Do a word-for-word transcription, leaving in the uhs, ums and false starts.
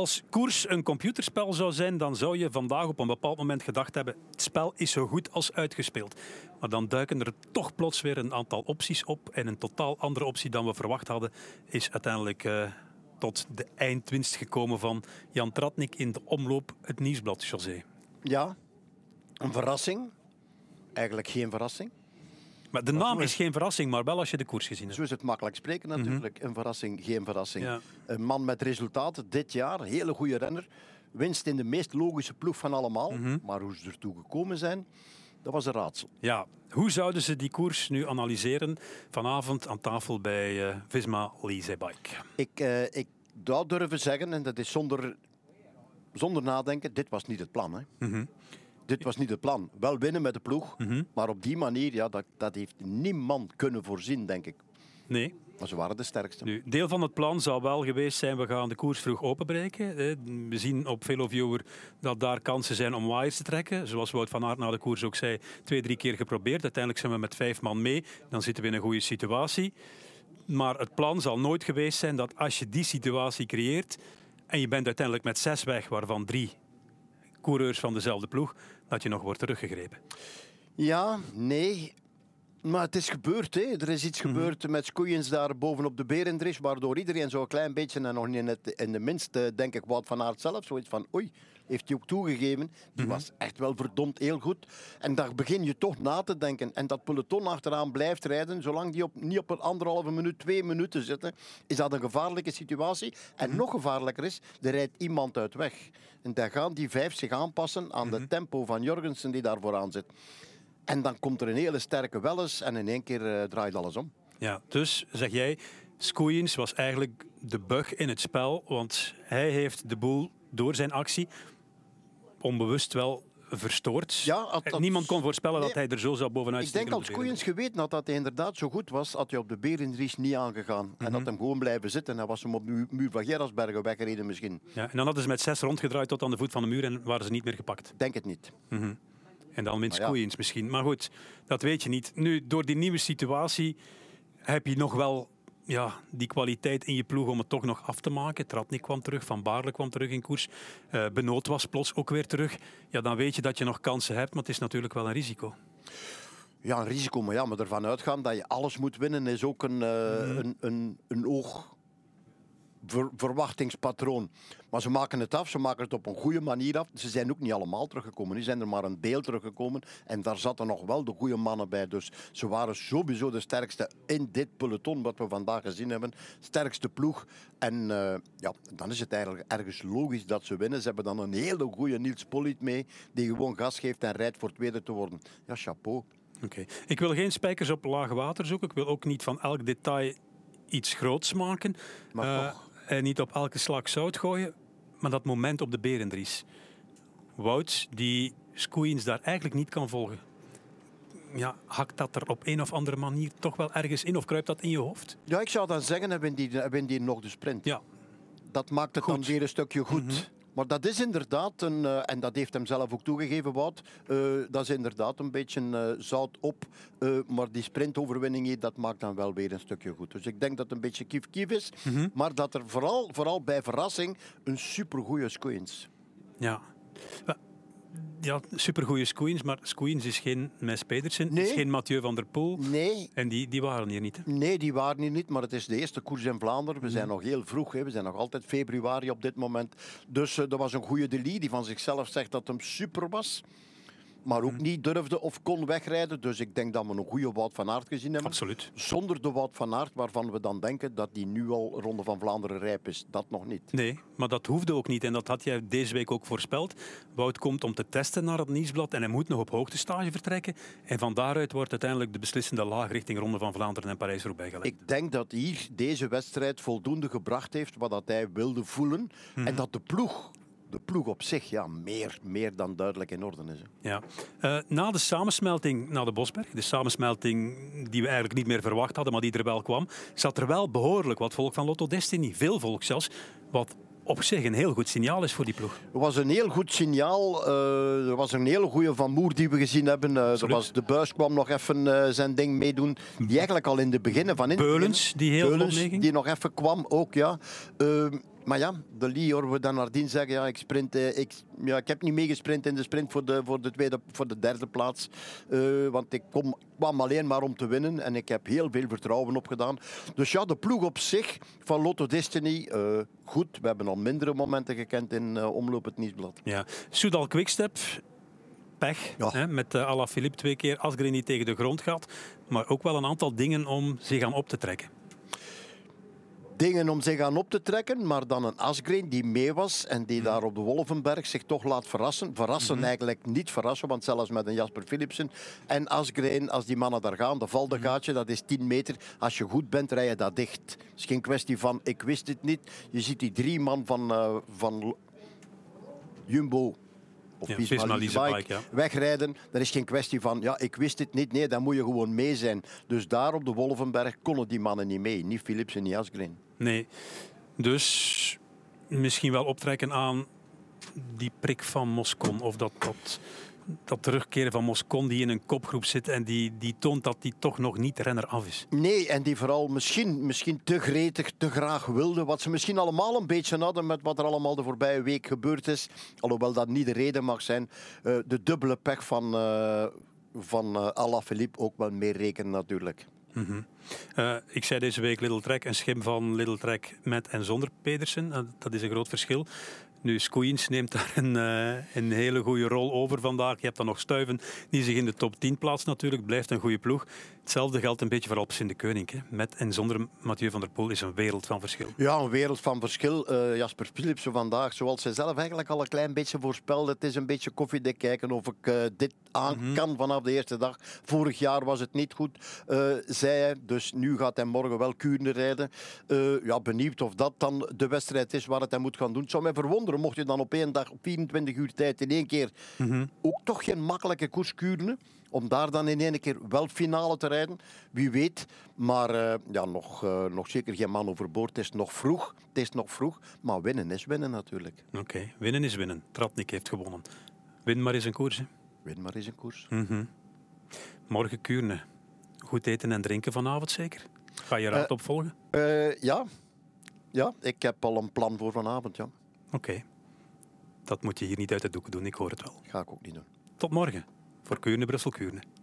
Als koers een computerspel zou zijn, dan zou je vandaag op een bepaald moment gedacht hebben, het spel is zo goed als uitgespeeld. Maar dan duiken er toch plots weer een aantal opties op. En een totaal andere optie dan we verwacht hadden is uiteindelijk uh, tot de eindwinst gekomen van Jan Tratnik in de omloop het Nieuwsblad, José. Ja, een verrassing. Eigenlijk geen verrassing. Maar de naam is geen verrassing, maar wel als je de koers gezien hebt. Zo is het makkelijk spreken natuurlijk. Mm-hmm. Een verrassing, geen verrassing. Ja. Een man met resultaten dit jaar, hele goede renner. Winst in de meest logische ploeg van allemaal. Mm-hmm. Maar hoe ze ertoe gekomen zijn, dat was een raadsel. Ja, hoe zouden ze die koers nu analyseren? Vanavond aan tafel bij uh, Visma-Lease a Bike. Ik, uh, ik zou durven zeggen, en dat is zonder, zonder nadenken, dit was niet het plan, hè. Mm-hmm. Dit was niet het plan. Wel winnen met de ploeg, mm-hmm. maar op die manier, ja, dat, dat heeft niemand kunnen voorzien, denk ik. Nee. Maar ze waren de sterkste. Nu, deel van het plan zou wel geweest zijn, we gaan de koers vroeg openbreken. We zien op Veloviewer dat daar kansen zijn om waaiers te trekken. Zoals Wout van Aert na de koers ook zei, twee, drie keer geprobeerd. Uiteindelijk zijn we met vijf man mee. Dan zitten we in een goede situatie. Maar het plan zal nooit geweest zijn dat als je die situatie creëert en je bent uiteindelijk met zes weg, waarvan drie coureurs van dezelfde ploeg, dat je nog wordt teruggegrepen. Ja, nee. Maar het is gebeurd, hè. Er is iets mm-hmm. gebeurd met Koeijens daar bovenop de Berendries, waardoor iedereen zo'n klein beetje, en nog niet in, het, in de minste, denk ik, Wout van Aert zelf, zoiets van, oei, heeft hij ook toegegeven. Die mm-hmm. was echt wel verdomd heel goed. En daar begin je toch na te denken. En dat peloton achteraan blijft rijden, zolang die op, niet op een anderhalve minuut, twee minuten zitten, is dat een gevaarlijke situatie. En mm-hmm. nog gevaarlijker is, er rijdt iemand uit weg. En dan gaan die vijf zich aanpassen aan mm-hmm. de tempo van Jorgensen die daar vooraan zit. En dan komt er een hele sterke welles en in één keer uh, draait alles om. Ja, dus zeg jij, Skoeiens was eigenlijk de bug in het spel, want hij heeft de boel door zijn actie onbewust wel verstoord. Ja, had, had, Niemand kon voorspellen nee, dat hij er zo zou bovenuit steken. Ik denk dat Koeijens geweten had dat hij inderdaad zo goed was, had hij op de Berendries niet aangegaan. Mm-hmm. En had hem gewoon blijven zitten. En was hem op de muur van Gerrasbergen weggereden misschien. Ja, en dan hadden ze met zes rondgedraaid tot aan de voet van de muur en waren ze niet meer gepakt. Denk het niet. Mm-hmm. En dan wint Koeijens ja. misschien. Maar goed, dat weet je niet. Nu, door die nieuwe situatie heb je nog wel ja, die kwaliteit in je ploeg om het toch nog af te maken. Tratnik kwam terug, Van Baarle kwam terug in koers. Uh, Benoot was plots ook weer terug. Ja, dan weet je dat je nog kansen hebt, maar het is natuurlijk wel een risico. Ja, een risico, maar, ja, maar ervan uitgaan dat je alles moet winnen is ook een, uh, mm. een, een, een oog... Ver, verwachtingspatroon. Maar ze maken het af, ze maken het op een goede manier af. Ze zijn ook niet allemaal teruggekomen. Nu zijn er maar een deel teruggekomen en daar zaten nog wel de goede mannen bij. Dus ze waren sowieso de sterkste in dit peloton wat we vandaag gezien hebben. Sterkste ploeg. En uh, ja, dan is het eigenlijk ergens logisch dat ze winnen. Ze hebben dan een hele goede Niels Politt mee die gewoon gas geeft en rijdt voor tweede te worden. Ja, chapeau. Okay. Ik wil geen spijkers op laag water zoeken. Ik wil ook niet van elk detail iets groots maken. Maar toch. Uh, En niet op elke slag zout gooien, maar dat moment op de Berendries. Wout, die Skoeijens daar eigenlijk niet kan volgen. Ja, hakt dat er op een of andere manier toch wel ergens in of kruipt dat in je hoofd? Ja, ik zou dan zeggen, win die, win die nog de sprint. Ja. Dat maakt het goed. Dan weer een stukje goed. Mm-hmm. Maar dat is inderdaad, een, uh, en dat heeft hem zelf ook toegegeven, Wout, uh, dat is inderdaad een beetje uh, zout op. Uh, maar die sprintoverwinning hier, dat maakt dan wel weer een stukje goed. Dus ik denk dat het een beetje kief-kief is. Mm-hmm. Maar dat er vooral, vooral bij verrassing een supergoeie Skoeijens. Ja. Ja, supergoeie Skoeijens, maar Skoeijens is geen Mads Pedersen, nee. is geen Mathieu van der Poel. Nee. En die, die waren hier niet. Hè? Nee, die waren hier niet, maar het is de eerste koers in Vlaanderen. We mm. zijn nog heel vroeg, hè. We zijn nog altijd februari op dit moment. Dus uh, dat was een goede Delis die van zichzelf zegt dat hem super was. Maar ook mm. niet durfde of kon wegrijden. Dus ik denk dat we een goede Wout van Aert gezien hebben. Absoluut. Zonder de Wout van Aert, waarvan we dan denken dat die nu al Ronde van Vlaanderen rijp is. Dat nog niet. Nee, maar dat hoefde ook niet. En dat had jij deze week ook voorspeld. Wout komt om te testen naar het Nieuwsblad. En hij moet nog op hoogtestage vertrekken. En van daaruit wordt uiteindelijk de beslissende laag richting Ronde van Vlaanderen en Parijs-Roubaix geleid. Ik denk dat hier deze wedstrijd voldoende gebracht heeft wat hij wilde voelen. Mm. En dat de ploeg... De ploeg op zich, ja, meer, meer dan duidelijk in orde is. Ja. Uh, na de samensmelting na de Bosberg, de samensmelting die we eigenlijk niet meer verwacht hadden, maar die er wel kwam, zat er wel behoorlijk wat volk van Lotto Dstny. Veel volk zelfs, wat op zich een heel goed signaal is voor die ploeg. Het was een heel goed signaal. Uh, er was een hele goede Van Moer die we gezien hebben. Uh, er was, de Buis kwam nog even uh, zijn ding meedoen. Die eigenlijk al in de beginnen van... In Peulens, die heel Peulens, die nog even kwam ook, ja. Uh, Maar ja, de Lee horen we dan nadien zeggen, ja, ik, sprint, eh, ik, ja, ik heb niet meegesprint in de sprint voor de, voor de, tweede, voor de derde plaats. Uh, want ik kom, kwam alleen maar om te winnen en ik heb heel veel vertrouwen opgedaan. Dus ja, de ploeg op zich van Lotto Dstny, uh, goed. We hebben al mindere momenten gekend in uh, Omloop het Nieuwsblad. Ja. Soudal Quickstep, pech. Ja. Hè, met uh, Alaphilippe twee keer, Asgreen die tegen de grond gaat. Maar ook wel een aantal dingen om zich aan op te trekken. Dingen om zich aan op te trekken, maar dan een Asgreen die mee was en die daar op de Wolvenberg zich toch laat verrassen. Verrassen mm-hmm. eigenlijk niet verrassen, want zelfs met een Jasper Philipsen en Asgreen, als die mannen daar gaan, de valdegaatje, dat is tien meter. Als je goed bent, rij je dat dicht. Het is geen kwestie van, ik wist het niet. Je ziet die drie man van, uh, van Jumbo... of ja, Visma-Lease a Bike, ja. wegrijden. Dat is geen kwestie van, ja, ik wist het niet. Nee, dan moet je gewoon mee zijn. Dus daar op de Wolvenberg konden die mannen niet mee. Niet Philipsen, niet Asgreen. Nee. Dus misschien wel optrekken aan die prik van Moscon. Of dat, dat, dat terugkeren van Moscon die in een kopgroep zit en die, die toont dat die toch nog niet renner af is. Nee, en die vooral misschien, misschien te gretig, te graag wilde. Wat ze misschien allemaal een beetje hadden met wat er allemaal de voorbije week gebeurd is. Alhoewel dat niet de reden mag zijn. Uh, de dubbele pech van, uh, van uh, Alaphilippe ook wel mee rekenen natuurlijk. Mm-hmm. Uh, ik zei deze week Lidl-Trek, een schim van Lidl-Trek met en zonder Pedersen. Uh, dat is een groot verschil. Nu, Koeijens neemt daar een, uh, een hele goede rol over vandaag. Je hebt dan nog Stuyven, die zich in de top tien plaatst natuurlijk. Blijft een goede ploeg. Hetzelfde geldt een beetje voor Alpes in de Koning. Hè. Met en zonder Mathieu van der Poel is een wereld van verschil. Ja, een wereld van verschil. Uh, Jasper Philipsen vandaag, zoals hij zelf eigenlijk al een klein beetje voorspelde. Het is een beetje koffiedik kijken of ik uh, dit aan mm-hmm. kan vanaf de eerste dag. Vorig jaar was het niet goed, uh, zei hij. Dus nu gaat hij morgen wel Kuurne rijden. Uh, ja, benieuwd of dat dan de wedstrijd is waar het hij moet gaan doen. Het zou mij verwonderen. Mocht je dan op één dag, op vierentwintig uur tijd, in één keer mm-hmm. ook toch geen makkelijke koers Kuurne, om daar dan in één keer wel finale te rijden. Wie weet, maar uh, ja, nog, uh, nog zeker geen man overboord. Het is nog vroeg, het is nog vroeg, maar winnen is winnen natuurlijk. Oké, okay. Winnen is winnen. Tratnik heeft gewonnen. Win maar eens een koers. Hè? Win maar eens een koers. Mm-hmm. Morgen Kuurne. Goed eten en drinken vanavond zeker? Ga je raad uh, opvolgen? Uh, ja. ja, ik heb al een plan voor vanavond, ja. Oké. Okay. Dat moet je hier niet uit de doeken doen, ik hoor het wel. Ga ik ook niet doen. Tot morgen voor Kuurne, Brussel-Kuurne.